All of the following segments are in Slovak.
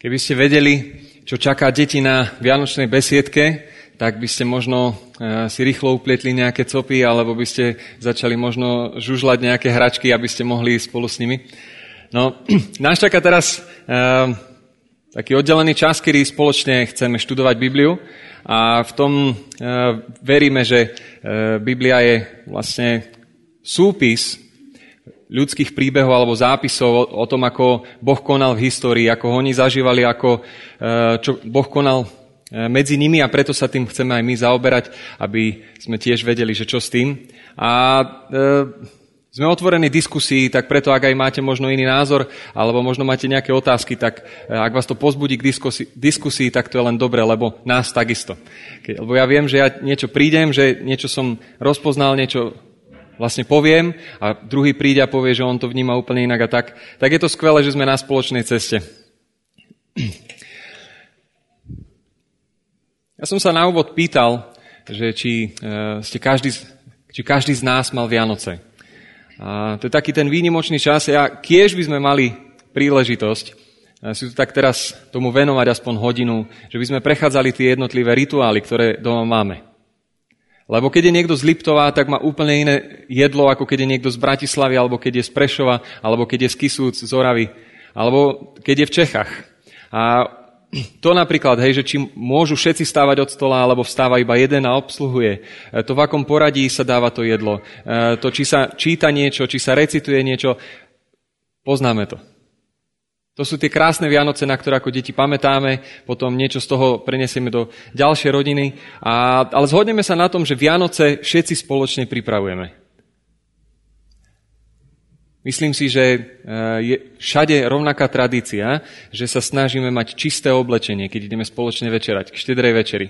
Keby ste vedeli, čo čaká deti na vianočnej besiedke, tak by ste možno si rýchlo upletli nejaké copy, alebo by ste začali možno žužľať nejaké hračky, aby ste mohli spolu s nimi. No, nás čaká teraz taký oddelený čas, kedy spoločne chceme študovať Bibliu a v tom veríme, že Biblia je vlastne súpis ľudských príbehov alebo zápisov o tom, ako Boh konal v histórii, ako oni zažívali, ako čo Boh konal medzi nimi, a preto sa tým chceme aj my zaoberať, aby sme tiež vedeli, že čo s tým. A sme otvorení diskusii, tak preto, ak aj máte možno iný názor, alebo možno máte nejaké otázky, tak ak vás to pozbudí k diskusii, tak to je len dobre, lebo nás takisto. Lebo ja viem, že ja niečo prídem, že niečo som rozpoznal, niečo vlastne poviem, a druhý príde a povie, že on to vníma úplne inak a tak. Tak je to skvelé, že sme na spoločnej ceste. Ja som sa na úvod pýtal, že či každý z nás mal Vianoce. A to je taký ten výnimočný čas, a kiež by sme mali príležitosť si to tak teraz tomu venovať aspoň hodinu, že by sme prechádzali tie jednotlivé rituály, ktoré doma máme. Lebo keď je niekto z Liptova, tak má úplne iné jedlo, ako keď je niekto z Bratislavy, alebo keď je z Prešova, alebo keď je z Kisúc, z Oravy, alebo keď je v Čechách. A to napríklad, hej, že či môžu všetci stávať od stola, alebo vstáva iba jeden a obsluhuje. To, v akom poradí sa dáva to jedlo. To, či sa číta niečo, či sa recituje niečo. Poznáme to. To sú tie krásne Vianoce, na ktoré ako deti pamätáme, potom niečo z toho prenesieme do ďalšej rodiny. Ale zhodneme sa na tom, že Vianoce všetci spoločne pripravujeme. Myslím si, že je všade rovnaká tradícia, že sa snažíme mať čisté oblečenie, keď ideme spoločne večerať, k štedrej večeri.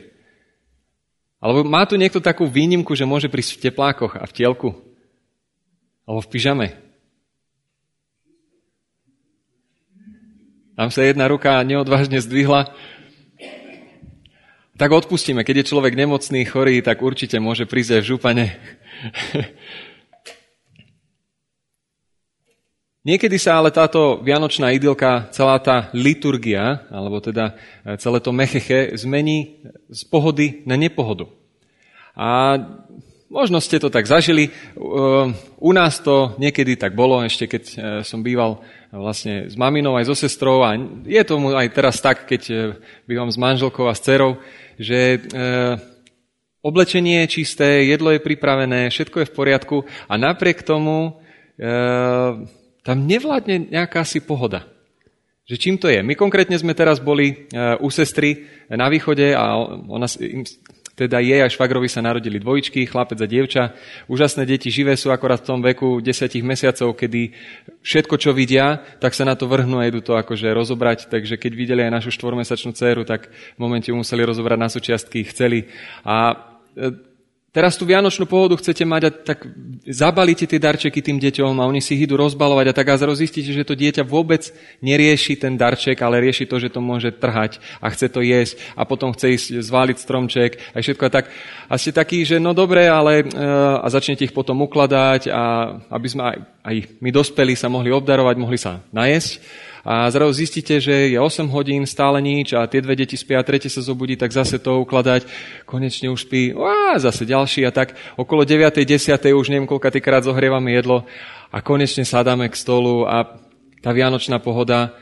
Alebo má tu niekto takú výnimku, že môže prísť v teplákoch a v tielku? Alebo v pyžame? Tam sa jedna ruka neodvážne zdvihla. Tak odpustíme, keď je človek nemocný, chorý, tak určite môže prísť aj v župane. Niekedy sa ale táto vianočná idylka, celá tá liturgia, alebo teda celé to mecheche, zmení z pohody na nepohodu. A možno ste to tak zažili. U nás to niekedy tak bolo, ešte keď som býval vlastne s maminou aj so sestrou, a je tomu aj teraz tak, keď bývam s manželkou a s dcerou, že oblečenie je čisté, jedlo je pripravené, všetko je v poriadku, a napriek tomu tam nevládne nejaká si pohoda. Že čím to je? My konkrétne sme teraz boli u sestry na východe, a ona teda jej a švagrovi sa narodili dvojičky, chlapec a dievča. Úžasné deti, živé sú akorát v tom veku 10 mesiacov, kedy všetko, čo vidia, tak sa na to vrhnú a idú to akože rozobrať. Takže keď videli aj našu 4-mesačnú dceru, tak v momente museli rozobrať na súčiastky, chceli. A teraz tú vianočnú pohodu chcete mať, a tak zabalíte tie darčeky tým deťom a oni si ich idú rozbalovať, a tak a zistíte, že to dieťa vôbec nerieši ten darček, ale rieši to, že to môže trhať a chce to jesť, a potom chce ísť zváliť stromček a všetko a tak. A ste takí, že no dobre, ale a začnete ich potom ukladať, a aby sme aj my dospelí sa mohli obdarovať, mohli sa najesť. A zrazu zistíte, že je 8 hodín, stále nič, a tie dve deti spia, a tretie sa zobudí, tak zase to ukladať, konečne už spí, a zase ďalší, a tak okolo 9. 10. už neviem koľkatýkrát zohrievame jedlo a konečne sadáme k stolu, a tá vianočná pohoda,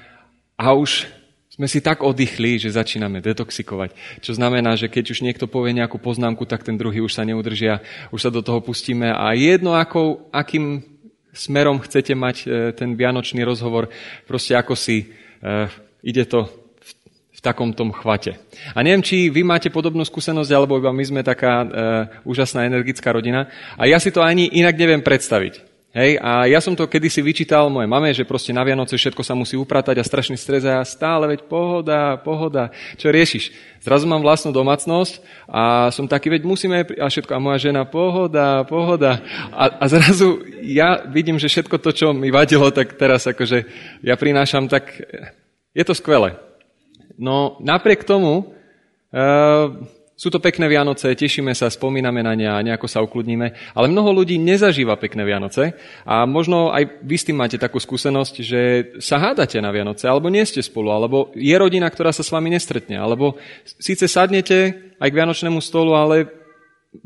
a už sme si tak oddychli, že začíname detoxikovať. Čo znamená, že keď už niekto povie nejakú poznámku, tak ten druhý už sa neudržia, už sa do toho pustíme, a jedno akým smerom chcete mať ten vianočný rozhovor, proste ako si ide to v takom tom chvate. A neviem, či vy máte podobnú skúsenosť, alebo iba my sme taká úžasná energická rodina. A ja si to ani inak neviem predstaviť. Hej? A ja som to kedysi vyčítal mojej mame, že proste na Vianoce všetko sa musí upratať a strašný stres, a stále veď pohoda, čo riešiš? Zrazu mám vlastnú domácnosť a som taký, veď musíme a všetko, a moja žena pohoda. A zrazu ja vidím, že všetko to, čo mi vadilo, tak teraz akože ja prinášam, tak je to skvelé. No napriek tomu Sú to pekné Vianoce, tešíme sa, spomíname na ne a nejako sa ukludníme, ale mnoho ľudí nezažíva pekné Vianoce a možno aj vy s tým máte takú skúsenosť, že sa hádate na Vianoce, alebo nie ste spolu, alebo je rodina, ktorá sa s vami nestretne, alebo síce sadnete aj k vianočnému stolu, ale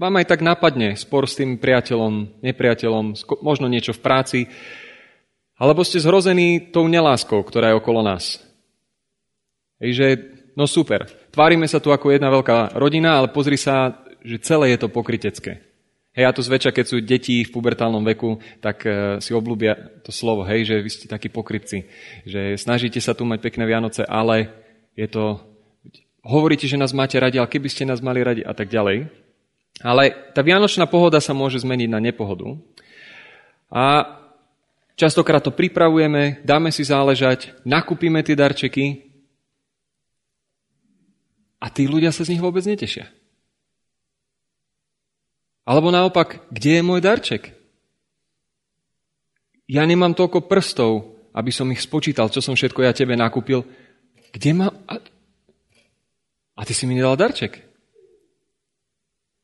vám aj tak napadne spor s tým priateľom, nepriateľom, možno niečo v práci, alebo ste zhrození tou neláskou, ktorá je okolo nás. Takže no super, tvárime sa tu ako jedna veľká rodina, ale pozri sa, že celé je to pokrytecké. Hej, a to zväčša, keď sú deti v pubertálnom veku, tak si obľúbia to slovo, hej, že vy ste takí pokrytci, že snažíte sa tu mať pekné Vianoce, ale je to, hovoríte, že nás máte radi, ale keby ste nás mali radi a tak ďalej. Ale tá vianočná pohoda sa môže zmeniť na nepohodu. A častokrát to pripravujeme, dáme si záležať, nakúpime tie darčeky, a tí ľudia sa z nich vôbec netešia. Alebo naopak, kde je môj darček? Ja nemám toľko prstov, aby som ich spočítal, čo som všetko ja tebe nakúpil. Kde mám? A ty si mi nedal darček.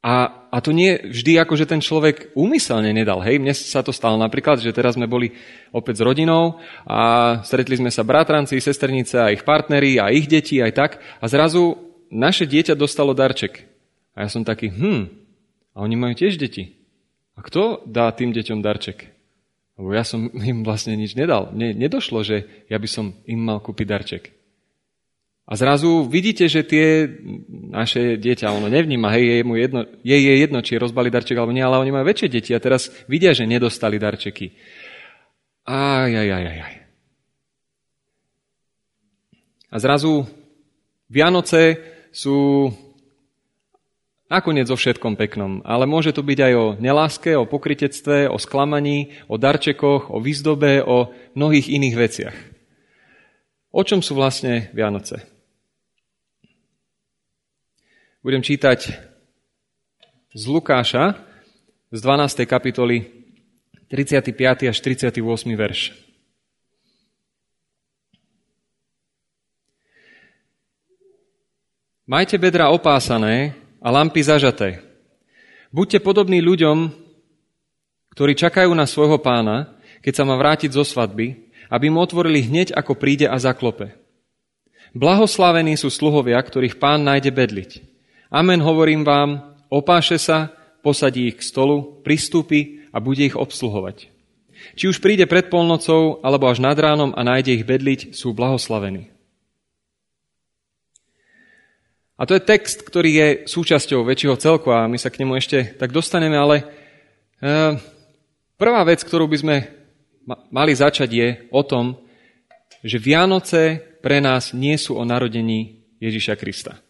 A to nie vždy, akože ten človek úmyselne nedal. Hej, mne sa to stalo napríklad, že teraz sme boli opäť s rodinou a stretli sme sa bratranci, sesternice a ich partneri a ich deti aj tak a zrazu naše dieťa dostalo darček. A ja som taký, a oni majú tiež deti. A kto dá tým deťom darček? Lebo ja som im vlastne nič nedal. Mne nedošlo, že ja by som im mal kúpiť darček. A zrazu vidíte, že tie naše dieťa, ono nevníma, hej, je jedno, či rozbali darček alebo nie, ale oni majú väčšie deti a teraz vidia, že nedostali darčeky. Aj. A zrazu Vianoce sú nakoniec o všetkom peknom, ale môže to byť aj o neláske, o pokrytectve, o sklamaní, o darčekoch, o výzdobe, o mnohých iných veciach. O čom sú vlastne Vianoce? Budem čítať z Lukáša z 12. kapitoly 35. až 38. verš. Majte bedra opásané a lampy zažaté. Buďte podobní ľuďom, ktorí čakajú na svojho pána, keď sa má vrátiť zo svadby, aby mu otvorili hneď, ako príde a zaklope. Blahoslavení sú sluhovia, ktorých pán nájde bedliť. Amen, hovorím vám, opáše sa, posadí ich k stolu, pristúpi a bude ich obsluhovať. Či už príde pred polnocou, alebo až nad ránom a nájde ich bedliť, sú blahoslavení. A to je text, ktorý je súčasťou väčšieho celku a my sa k nemu ešte tak dostaneme, ale prvá vec, ktorú by sme mali začať, je o tom, že Vianoce pre nás nie sú o narodení Ježiša Krista.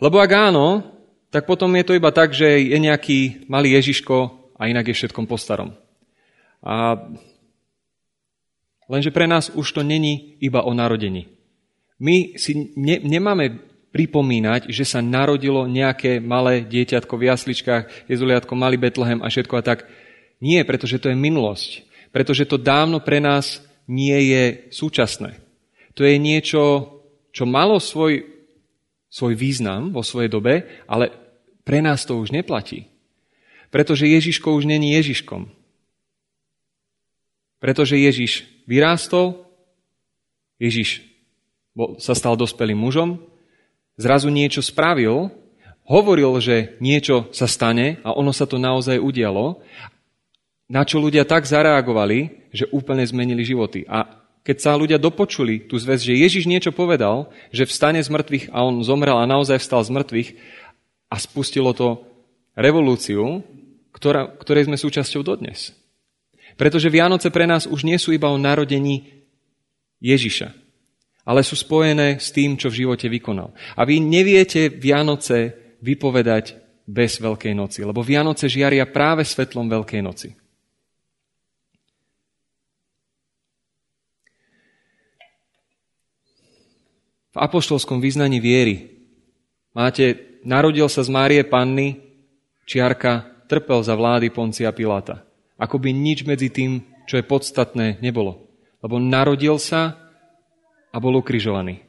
Lebo ak áno, tak potom je to iba tak, že je nejaký malý Ježiško a inak je všetkom po starom. Lenže pre nás už to není iba o narodení. My si nemáme pripomínať, že sa narodilo nejaké malé dieťatko v jasličkách, jezuliatko, malý Betlehem a všetko a tak. Nie, pretože to je minulosť. Pretože to dávno pre nás nie je súčasné. To je niečo, čo malo svoj význam vo svojej dobe, ale pre nás to už neplatí. Pretože Ježiško už není Ježiškom. Pretože Ježiš vyrástol, Ježiš sa stal dospelým mužom, zrazu niečo spravil, hovoril, že niečo sa stane a ono sa to naozaj udialo, na čo ľudia tak zareagovali, že úplne zmenili životy. A keď sa ľudia dopočuli tú zvesť, že Ježiš niečo povedal, že vstane z mŕtvych a on zomrel a naozaj vstal z mŕtvych a spustilo to revolúciu, ktorej sme súčasťou dodnes. Pretože Vianoce pre nás už nie sú iba o narodení Ježiša, ale sú spojené s tým, čo v živote vykonal. A vy neviete Vianoce vypovedať bez Veľkej noci, lebo Vianoce žiaria práve svetlom Veľkej noci. V apoštolskom vyznaní viery máte, narodil sa z Márie Panny, čiarka, trpel za vlády Poncia Piláta. Akoby nič medzi tým, čo je podstatné, nebolo. Lebo narodil sa a bol ukrižovaný.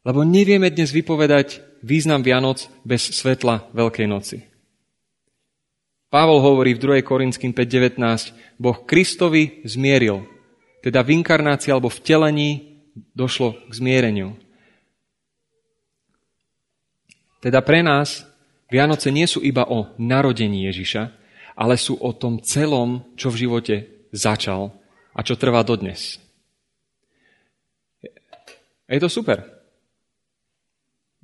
Lebo nevieme dnes vypovedať význam Vianoc bez svetla Veľkej noci. Pavol hovorí v 2. Korinským 5.19, Boh Kristovi zmieril, teda v inkarnácii alebo v telení došlo k zmiereniu. Teda pre nás Vianoce nie sú iba o narodení Ježiša, ale sú o tom celom, čo v živote začal a čo trvá dodnes. Je to super.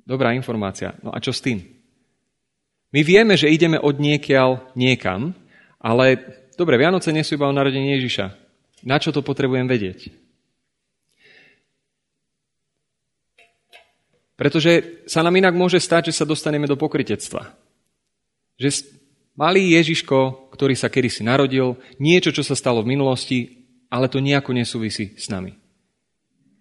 Dobrá informácia. No a čo s tým? My vieme, že ideme od niekiaľ niekam, ale dobre, Vianoce nie sú iba o narodení Ježiša. Na čo to potrebujem vedieť? Pretože sa nám inak môže stať, že sa dostaneme do pokrytectva. Že malý Ježiško, ktorý sa kedysi narodil, niečo, čo sa stalo v minulosti, ale to nejako nesúvisí s nami.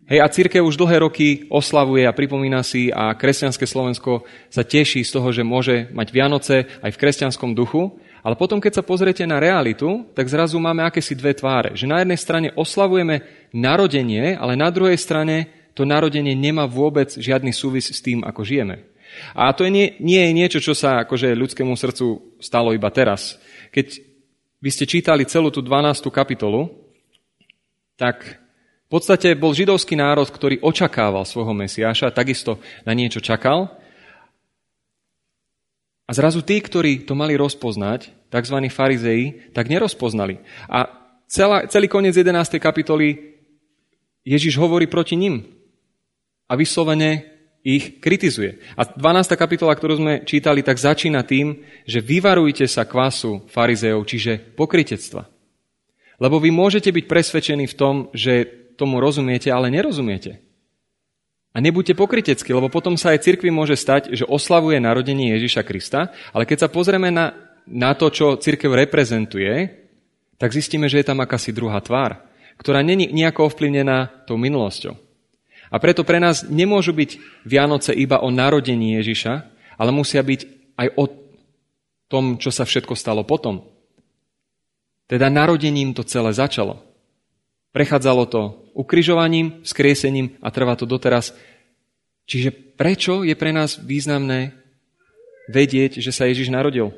Hej, a cirkev už dlhé roky oslavuje a pripomína si a kresťanské Slovensko sa teší z toho, že môže mať Vianoce aj v kresťanskom duchu, ale potom, keď sa pozriete na realitu, tak zrazu máme akési dve tváre. Že na jednej strane oslavujeme narodenie, ale na druhej strane to narodenie nemá vôbec žiadny súvis s tým, ako žijeme. A to nie je niečo, čo sa akože ľudskému srdcu stalo iba teraz. Keď vy ste čítali celú tú 12. kapitolu, tak v podstate bol židovský národ, ktorý očakával svojho Mesiáša, takisto na niečo čakal. A zrazu tí, ktorí to mali rozpoznať, tzv. Farizei, tak nerozpoznali. A celý koniec 11. kapitoly Ježiš hovorí proti nim a vyslovene ich kritizuje. A 12. kapitola, ktorú sme čítali, tak začína tým, že vyvarujte sa kvasu farizejov, čiže pokrytectva. Lebo vy môžete byť presvedčení v tom, že tomu rozumiete, ale nerozumiete. A nebuďte pokryteckí, lebo potom sa aj cirkvi môže stať, že oslavuje narodenie Ježiša Krista, ale keď sa pozrieme na to, čo cirkev reprezentuje, tak zistíme, že je tam akási druhá tvár, ktorá není nejako ovplyvnená tou minulosťou. A preto pre nás nemôžu byť Vianoce iba o narodení Ježiša, ale musia byť aj o tom, čo sa všetko stalo potom. Teda narodením to celé začalo. Prechádzalo to ukrižovaním, vzkriesením a trvá to doteraz. Čiže prečo je pre nás významné vedieť, že sa Ježiš narodil?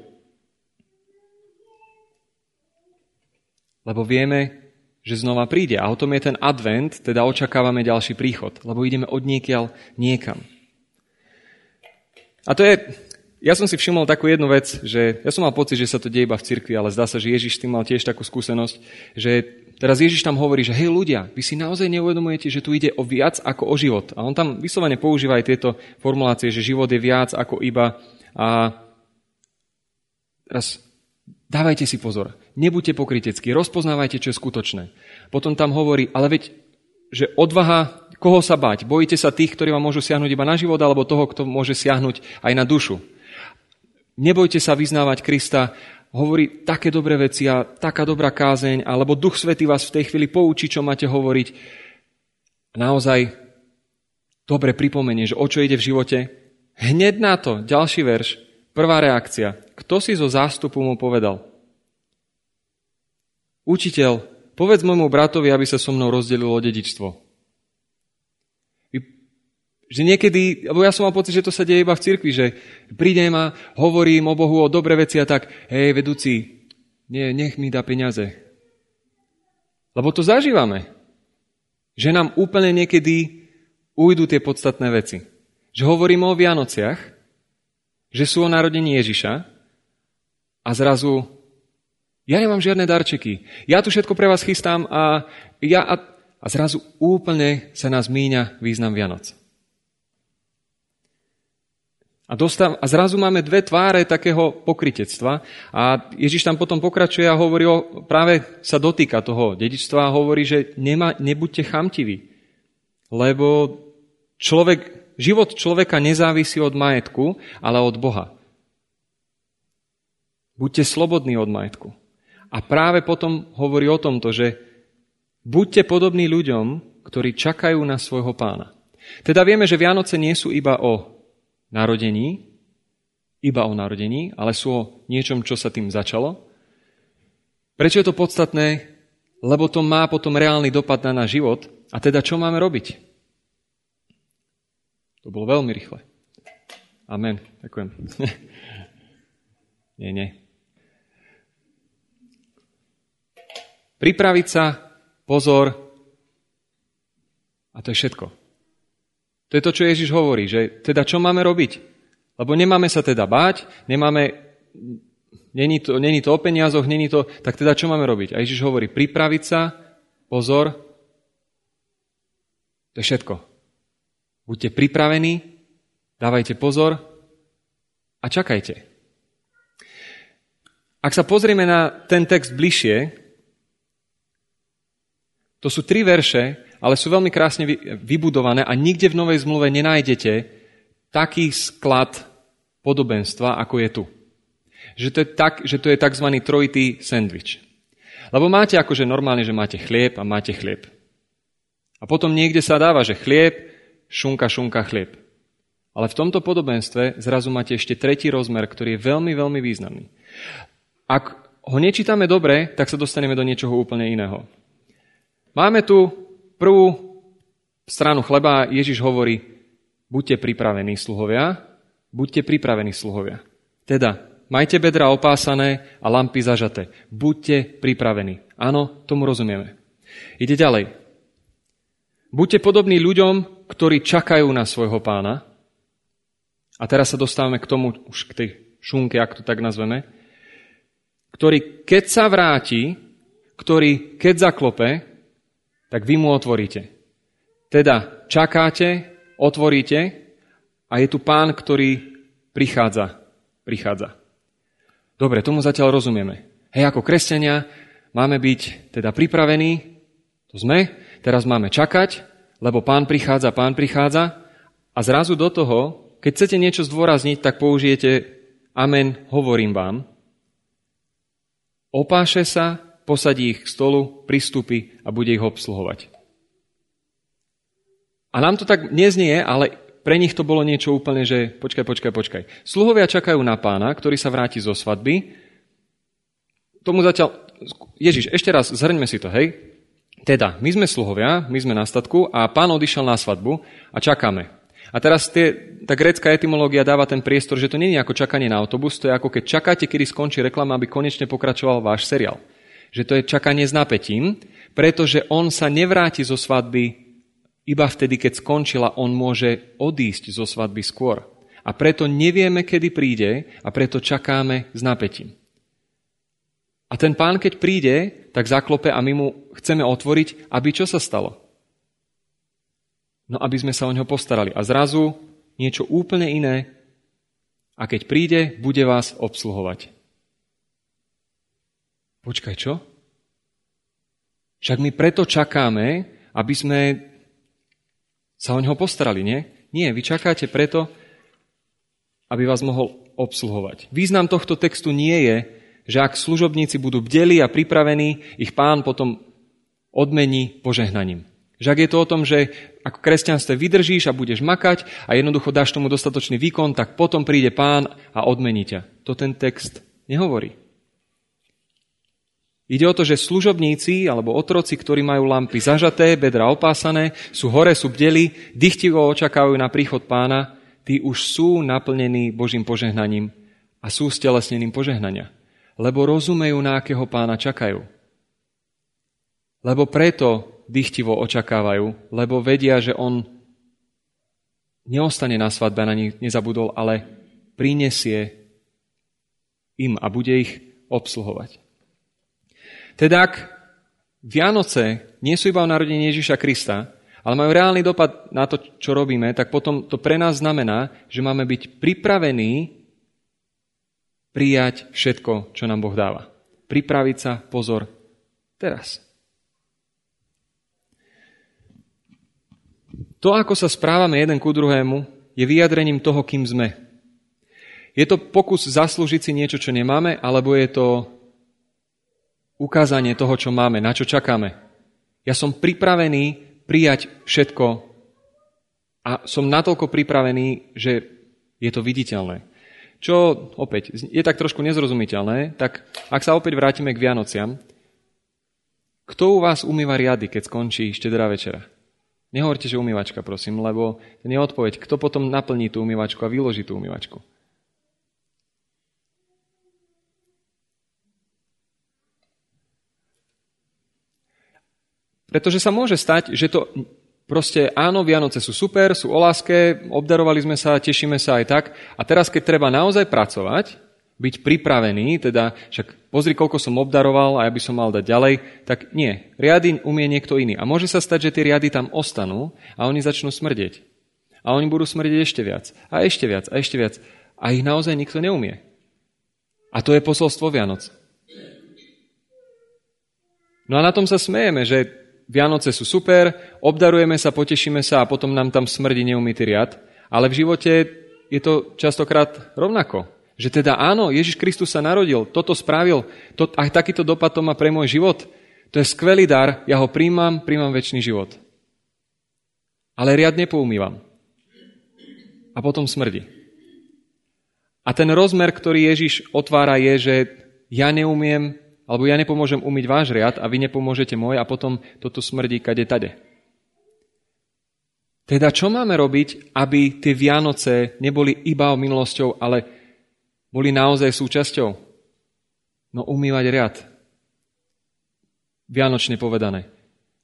Lebo vieme, že znova príde. A o tom je ten advent, teda očakávame ďalší príchod, lebo ideme od niekiaľ niekam. A to je... Ja som si všimol takú jednu vec, že ja som mal pocit, že sa to deje iba v cirkvi, ale zdá sa, že Ježiš tým mal tiež takú skúsenosť, že teraz Ježiš tam hovorí, že hej ľudia, vy si naozaj neuvedomujete, že tu ide o viac ako o život. A on tam vyslovene používa aj tieto formulácie, že život je viac ako iba a teraz dávajte si pozor, nebuďte pokryteckí, rozpoznávajte, čo je skutočné. Potom tam hovorí, ale veď, že odvaha, koho sa bať? Bojíte sa tých, ktorí vám môžu siahnuť iba na život, alebo toho, kto môže siahnuť aj na dušu? Nebojte sa vyznávať Krista, hovorí také dobré veci a taká dobrá kázeň, alebo Duch Svätý vás v tej chvíli poučí, čo máte hovoriť. Naozaj dobre pripomenie, že o čo ide v živote. Hneď na to, ďalší verš, prvá reakcia. Kto si zo zástupu mu povedal? Učiteľ, povedz môjmu bratovi, aby sa so mnou rozdelilo dedičstvo. Že niekedy, lebo ja som mal pocit, že to sa deje iba v cirkvi, že prídem a hovorím o Bohu, o dobre veci a tak, hej, vedúci, nie, nech mi dá peniaze. Lebo to zažívame. Že nám úplne niekedy ujdu tie podstatné veci. Že hovoríme o Vianociach, že sú o narodení Ježiša a zrazu ja nemám žiadne darčeky. Ja tu všetko pre vás chystám a zrazu úplne sa nás míňa význam Vianoc. A zrazu máme dve tváre takého pokrytectva a Ježiš tam potom pokračuje a hovorí, práve sa dotýka toho dedičstva a hovorí, že nebuďte chamtiví, lebo život človeka nezávisí od majetku, ale od Boha. Buďte slobodní od majetku. A práve potom hovorí o tomto, že buďte podobní ľuďom, ktorí čakajú na svojho pána. Teda vieme, že Vianoce nie sú iba o narodení, ale sú o niečom, čo sa tým začalo. Prečo je to podstatné? Lebo to má potom reálny dopad na náš život. A teda čo máme robiť? To bolo veľmi rýchle. Amen. Ďakujem. Nie. Pripraviť sa, pozor, a to je všetko. To je to, čo Ježiš hovorí, že teda čo máme robiť? Lebo nemáme sa teda báť, není to o peniazoch, není to, tak teda čo máme robiť? A Ježiš hovorí, pripraviť sa, pozor, to je všetko. Buďte pripravení, dávajte pozor a čakajte. Ak sa pozrieme na ten text bližšie, to sú 3 verše, ale sú veľmi krásne vybudované a nikde v Novej zmluve nenájdete taký sklad podobenstva, ako je tu. Že to je tzv. Trojitý sendvič. Lebo máte akože normálne, že máte chlieb a máte chlieb. A potom niekde sa dáva, že chlieb, šunka, chlieb. Ale v tomto podobenstve zrazu máte ešte tretí rozmer, ktorý je veľmi, veľmi významný. Ak ho nečítame dobre, tak sa dostaneme do niečoho úplne iného. Máme tu prvú stranu chleba a Ježiš hovorí, buďte pripravení sluhovia. Teda, majte bedra opásané a lampy zažaté. Buďte pripravení. Áno, tomu rozumieme. Ide ďalej. Buďte podobní ľuďom, ktorí čakajú na svojho pána. A teraz sa dostávame k tomu, už k tej šunke, ak to tak nazveme, ktorý keď sa vráti, ktorý keď zaklope, tak vy mu otvoríte. Teda čakáte, otvoríte a je tu pán, ktorý prichádza. Dobre, tomu zatiaľ rozumieme. Hej, ako kresťania máme byť teda pripravení, to sme, teraz máme čakať, lebo pán prichádza a zrazu do toho, keď chcete niečo zdôrazniť, tak použijete amen, hovorím vám. Opáše sa, posadí ich k stolu, pristúpi a bude ich obsluhovať. A nám to tak neznie, ale pre nich to bolo niečo úplne, že počkaj. Sluhovia čakajú na pána, ktorý sa vráti zo svadby. Tomu zatiaľ... Ježiš, ešte raz, zhrňme si to, hej. Teda, my sme sluhovia, my sme na statku a pán odišiel na svadbu a čakáme. A teraz tá grécka etymológia dáva ten priestor, že to nie je ako čakanie na autobus, to je ako keď čakáte, kedy skončí reklama, aby konečne pokračoval váš seriál. Že to je čakanie s napätím, pretože on sa nevráti zo svadby iba vtedy, keď skončila, on môže odísť zo svadby skôr. A preto nevieme, kedy príde a preto čakáme s napätím. A ten pán, keď príde, tak zaklope a my mu chceme otvoriť, aby čo sa stalo? No, aby sme sa o neho postarali. A zrazu niečo úplne iné. A keď príde, bude vás obsluhovať. Počkaj, čo? Však my preto čakáme, aby sme sa o neho postarali, nie? Nie, vy čakáte preto, aby vás mohol obsluhovať. Význam tohto textu nie je, že ak služobníci budú bdeli a pripravení, ich pán potom odmení požehnaním. Že ak je to o tom, že ako kresťanstve vydržíš a budeš makať a jednoducho dáš tomu dostatočný výkon, tak potom príde pán a odmení ťa. To ten text nehovorí. Ide o to, že služobníci alebo otroci, ktorí majú lampy zažaté, bedra opásané, sú hore, sú bdeli, dychtivo očakávajú na príchod pána, tí už sú naplnení Božím požehnaním a sú stelesnením požehnania, lebo rozumejú, na akého pána čakajú. Lebo preto dychtivo očakávajú, lebo vedia, že on neostane na svadbe, na nich nezabudol, ale prinesie im a bude ich obsluhovať. Teda ak Vianoce nie sú iba o narodení Ježiša Krista, ale majú reálny dopad na to, čo robíme, tak potom to pre nás znamená, že máme byť pripravení prijať všetko, čo nám Boh dáva. Pripraviť sa, pozor, teraz. To, ako sa správame jeden ku druhému, je vyjadrením toho, kým sme. Je to pokus zaslúžiť si niečo, čo nemáme, alebo je to ukázanie toho, čo máme, na čo čakáme. Ja som pripravený prijať všetko a som natoľko pripravený, že je to viditeľné. Čo opäť je tak trošku nezrozumiteľné, tak ak sa opäť vrátime k Vianociam, kto u vás umýva riady, keď skončí štedrá večera? Nehovorte, že umývačka, prosím, lebo to nie je odpoveď. Kto potom naplní tú umývačku a vyloží tú umývačku? Pretože sa môže stať, že to proste áno, Vianoce sú super, sú o láske, obdarovali sme sa, tešíme sa aj tak. A teraz, keď treba naozaj pracovať, byť pripravený, teda však pozri, koľko som obdaroval a ja by som mal dať ďalej, tak nie, riady umie niekto iný. A môže sa stať, že tie riady tam ostanú a oni začnú smrdeť. A oni budú smrdeť ešte viac. A ešte viac. A ešte viac. A ich naozaj nikto neumie. A to je posolstvo Vianoc. No a na tom sa smejeme, že Vianoce sú super, obdarujeme sa, potešíme sa a potom nám tam smrdí neumytý riad. Ale v živote je to častokrát rovnako. Že teda áno, Ježiš Kristus sa narodil, toto spravil, a takýto dopad to má pre môj život. To je skvelý dar, ja ho príjmam večný život. Ale riad nepoumývam. A potom smrdí. A ten rozmer, ktorý Ježiš otvára je, že ja neumiem, alebo ja nepomôžem umyť váš riad a vy nepomôžete môj a potom toto smrdí kade tade. Teda čo máme robiť, aby tie Vianoce neboli iba o minulosťou, ale boli naozaj súčasťou? No umývať riad. Vianočne povedané.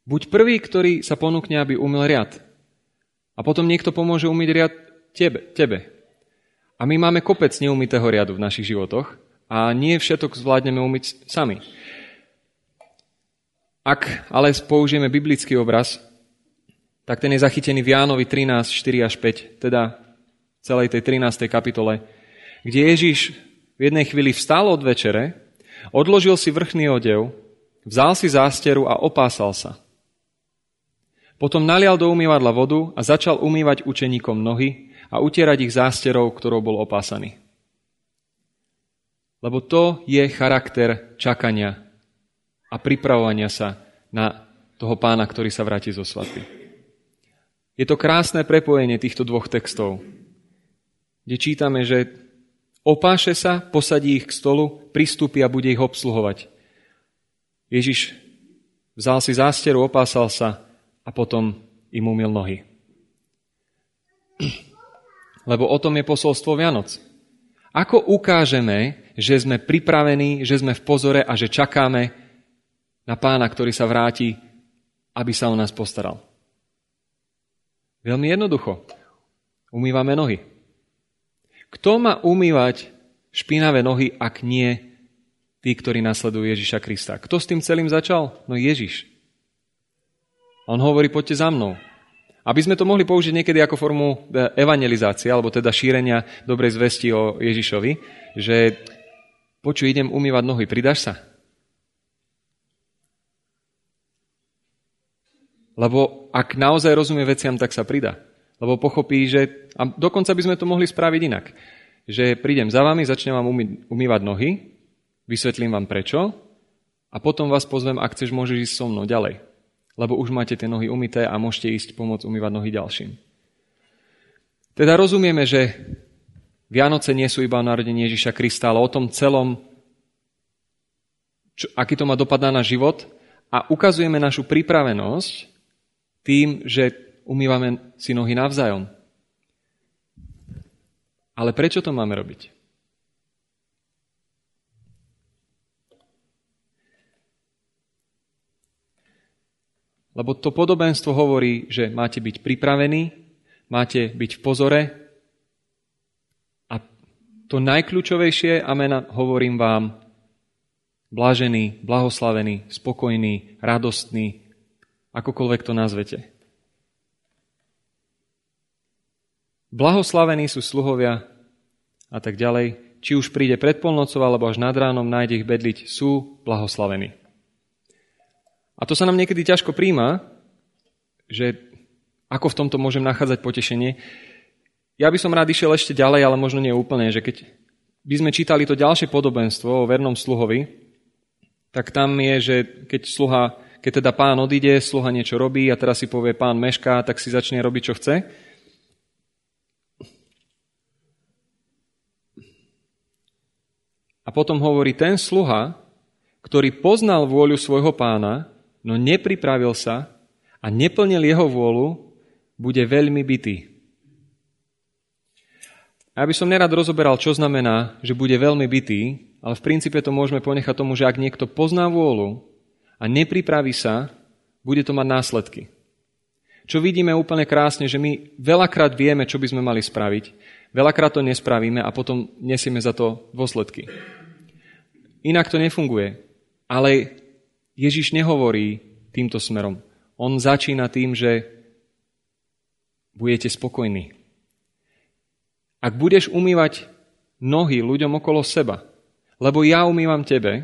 Buď prvý, ktorý sa ponúkne, aby umyl riad. A potom niekto pomôže umyť riad tebe. A my máme kopec neumytého riadu v našich životoch, a nie všetok zvládneme umyť sami. Ak ale použijeme biblický obraz, tak ten je zachytený v Jánovi 13:4-5, teda celej tej 13. kapitole, kde Ježiš v jednej chvíli vstal od večere, odložil si vrchný odev, vzal si zásteru a opásal sa. Potom nalial do umývadla vodu a začal umývať učeníkom nohy a utierať ich zásterou, ktorou bol opásaný. Lebo to je charakter čakania a pripravovania sa na toho pána, ktorý sa vráti zo svadby. Je to krásne prepojenie týchto dvoch textov, kde čítame, že opáše sa, posadí ich k stolu, pristúpi a bude ich obsluhovať. Ježiš vzal si zásteru, opásal sa a potom im umyl nohy. Lebo o tom je posolstvo Vianoc. Ako ukážeme, že sme pripravení, že sme v pozore a že čakáme na pána, ktorý sa vráti, aby sa o nás postaral? Veľmi jednoducho. Umývame nohy. Kto má umývať špinavé nohy, ak nie tí, ktorí nasledujú Ježiša Krista? Kto s tým celým začal? No Ježiš. On hovorí, poďte za mnou. Aby sme to mohli použiť niekedy ako formu evangelizácie, alebo teda šírenia dobrej zvesti o Ježišovi, že počuj, idem umývať nohy, pridáš sa? Lebo ak naozaj rozumie veciam, tak sa pridá. Lebo pochopí, že... A dokonca by sme to mohli spraviť inak. Že prídem za vami, začnem vám umývať nohy, vysvetlím vám prečo a potom vás pozvem, ak chceš, môžeš ísť so mnou ďalej. Lebo už máte tie nohy umyté a môžete ísť pomôcť umývať nohy ďalším. Teda rozumieme, že Vianoce nie sú iba o narodení Ježiša Krista, ale o tom celom, aký to má dopad na náš život a ukazujeme našu pripravenosť tým, že umývame si nohy navzájom. Ale prečo to máme robiť? Lebo to podobenstvo hovorí, že máte byť pripravení, máte byť v pozore a to najkľúčovejšie, amen, hovorím vám, blážený, blahoslavený, spokojný, radostný, akokoľvek to nazvete. Blahoslavení sú sluhovia a tak ďalej, či už príde pred polnocou alebo až nad ránom, nájde ich bedliť, sú blahoslavení. A to sa nám niekedy ťažko príjma, že ako v tomto môžem nachádzať potešenie. Ja by som rád išiel ešte ďalej, ale možno nie úplne, že keď by sme čítali to ďalšie podobenstvo o vernom sluhovi, tak tam je, že keď teda pán odíde, sluha niečo robí a teraz si povie pán mešká, tak si začne robiť, čo chce. A potom hovorí ten sluha, ktorý poznal vôľu svojho pána, no nepripravil sa a neplnil jeho vôľu, bude veľmi bitý. Ja by som nerad rozoberal, čo znamená, že bude veľmi bitý, ale v princípe to môžeme ponechať tomu, že ak niekto pozná vôľu a nepripraví sa, bude to mať následky. Čo vidíme úplne krásne, že my veľakrát vieme, čo by sme mali spraviť, veľakrát to nespravíme a potom nesieme za to dôsledky. Inak to nefunguje, ale Ježiš nehovorí týmto smerom. On začína tým, že budete spokojní. Ak budeš umývať nohy ľuďom okolo seba, lebo ja umývam tebe,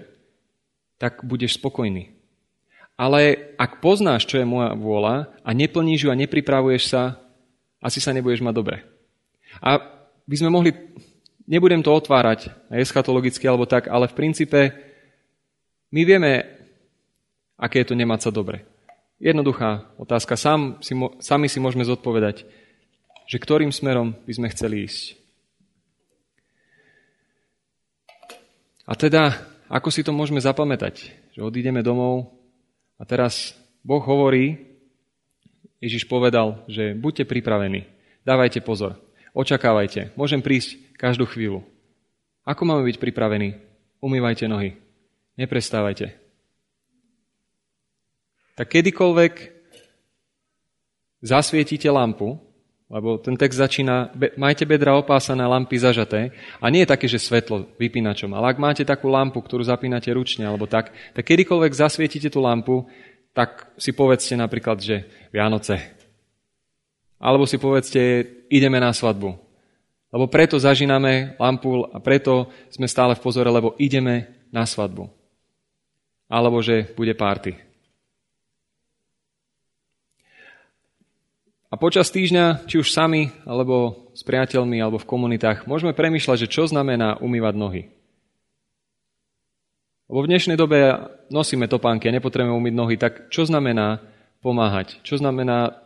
tak budeš spokojný. Ale ak poznáš, čo je moja vôľa a neplníš ju a nepripravuješ sa, asi sa nebudeš mať dobre. A by sme mohli, nebudem to otvárať eschatologicky alebo tak, ale v princípe my vieme, aké je to nemať sa dobre. Jednoduchá otázka, sami si môžeme zodpovedať, že ktorým smerom by sme chceli ísť. A teda, ako si to môžeme zapamätať, že odídeme domov. A teraz Boh hovorí, Ježiš povedal, že buďte pripravení, dávajte pozor, očakávajte, môžem prísť každú chvíľu. Ako máme byť pripravení? Umývajte nohy, neprestávajte. Tak kedykoľvek zasvietite lampu, lebo ten text začína, majte bedra opásané, lampy zažaté, a nie je také, že svetlo vypínačom, ale ak máte takú lampu, ktorú zapínate ručne alebo tak kedykoľvek zasvietite tú lampu, tak si povedzte napríklad, že Vianoce. Alebo si povedzte, ideme na svadbu. Lebo preto zažíname lampu a preto sme stále v pozore, lebo ideme na svadbu. Alebo že bude party. A počas týždňa, či už sami, alebo s priateľmi, alebo v komunitách, môžeme premýšľať, že čo znamená umývať nohy. Lebo v dnešnej dobe nosíme topánky a nepotrebujeme umyť nohy, tak čo znamená pomáhať? Čo znamená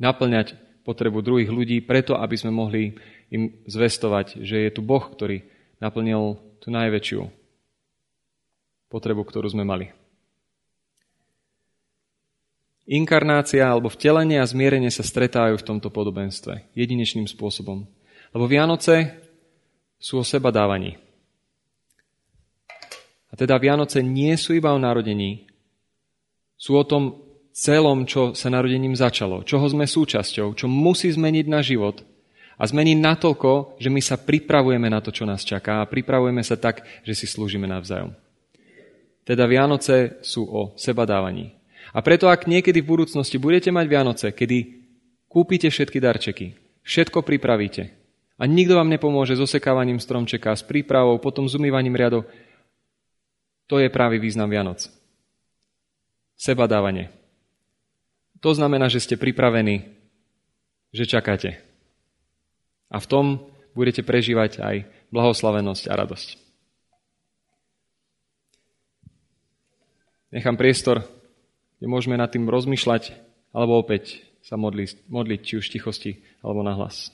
naplňať potrebu druhých ľudí preto, aby sme mohli im zvestovať, že je tu Boh, ktorý naplnil tú najväčšiu potrebu, ktorú sme mali. Inkarnácia alebo vtelenie a zmierenie sa stretávajú v tomto podobenstve jedinečným spôsobom. Lebo Vianoce sú o seba dávaní. A teda Vianoce nie sú iba o narodení, sú o tom celom, čo sa narodením začalo, čoho sme súčasťou, čo musí zmeniť náš život a zmeniť natoľko, že my sa pripravujeme na to, čo nás čaká a pripravujeme sa tak, že si slúžime navzájom. Teda Vianoce sú o seba dávaní. A preto, ak niekedy v budúcnosti budete mať Vianoce, kedy kúpite všetky darčeky, všetko pripravíte a nikto vám nepomôže s osekávaním stromčeka, s prípravou, potom s umývaním riadov, to je pravý význam Vianoc. Sebadávanie. To znamená, že ste pripravení, že čakáte. A v tom budete prežívať aj blahoslavenosť a radosť. Nechám priestor, kde môžeme nad tým rozmýšľať, alebo opäť sa modliť, či už v tichosti, alebo nahlas.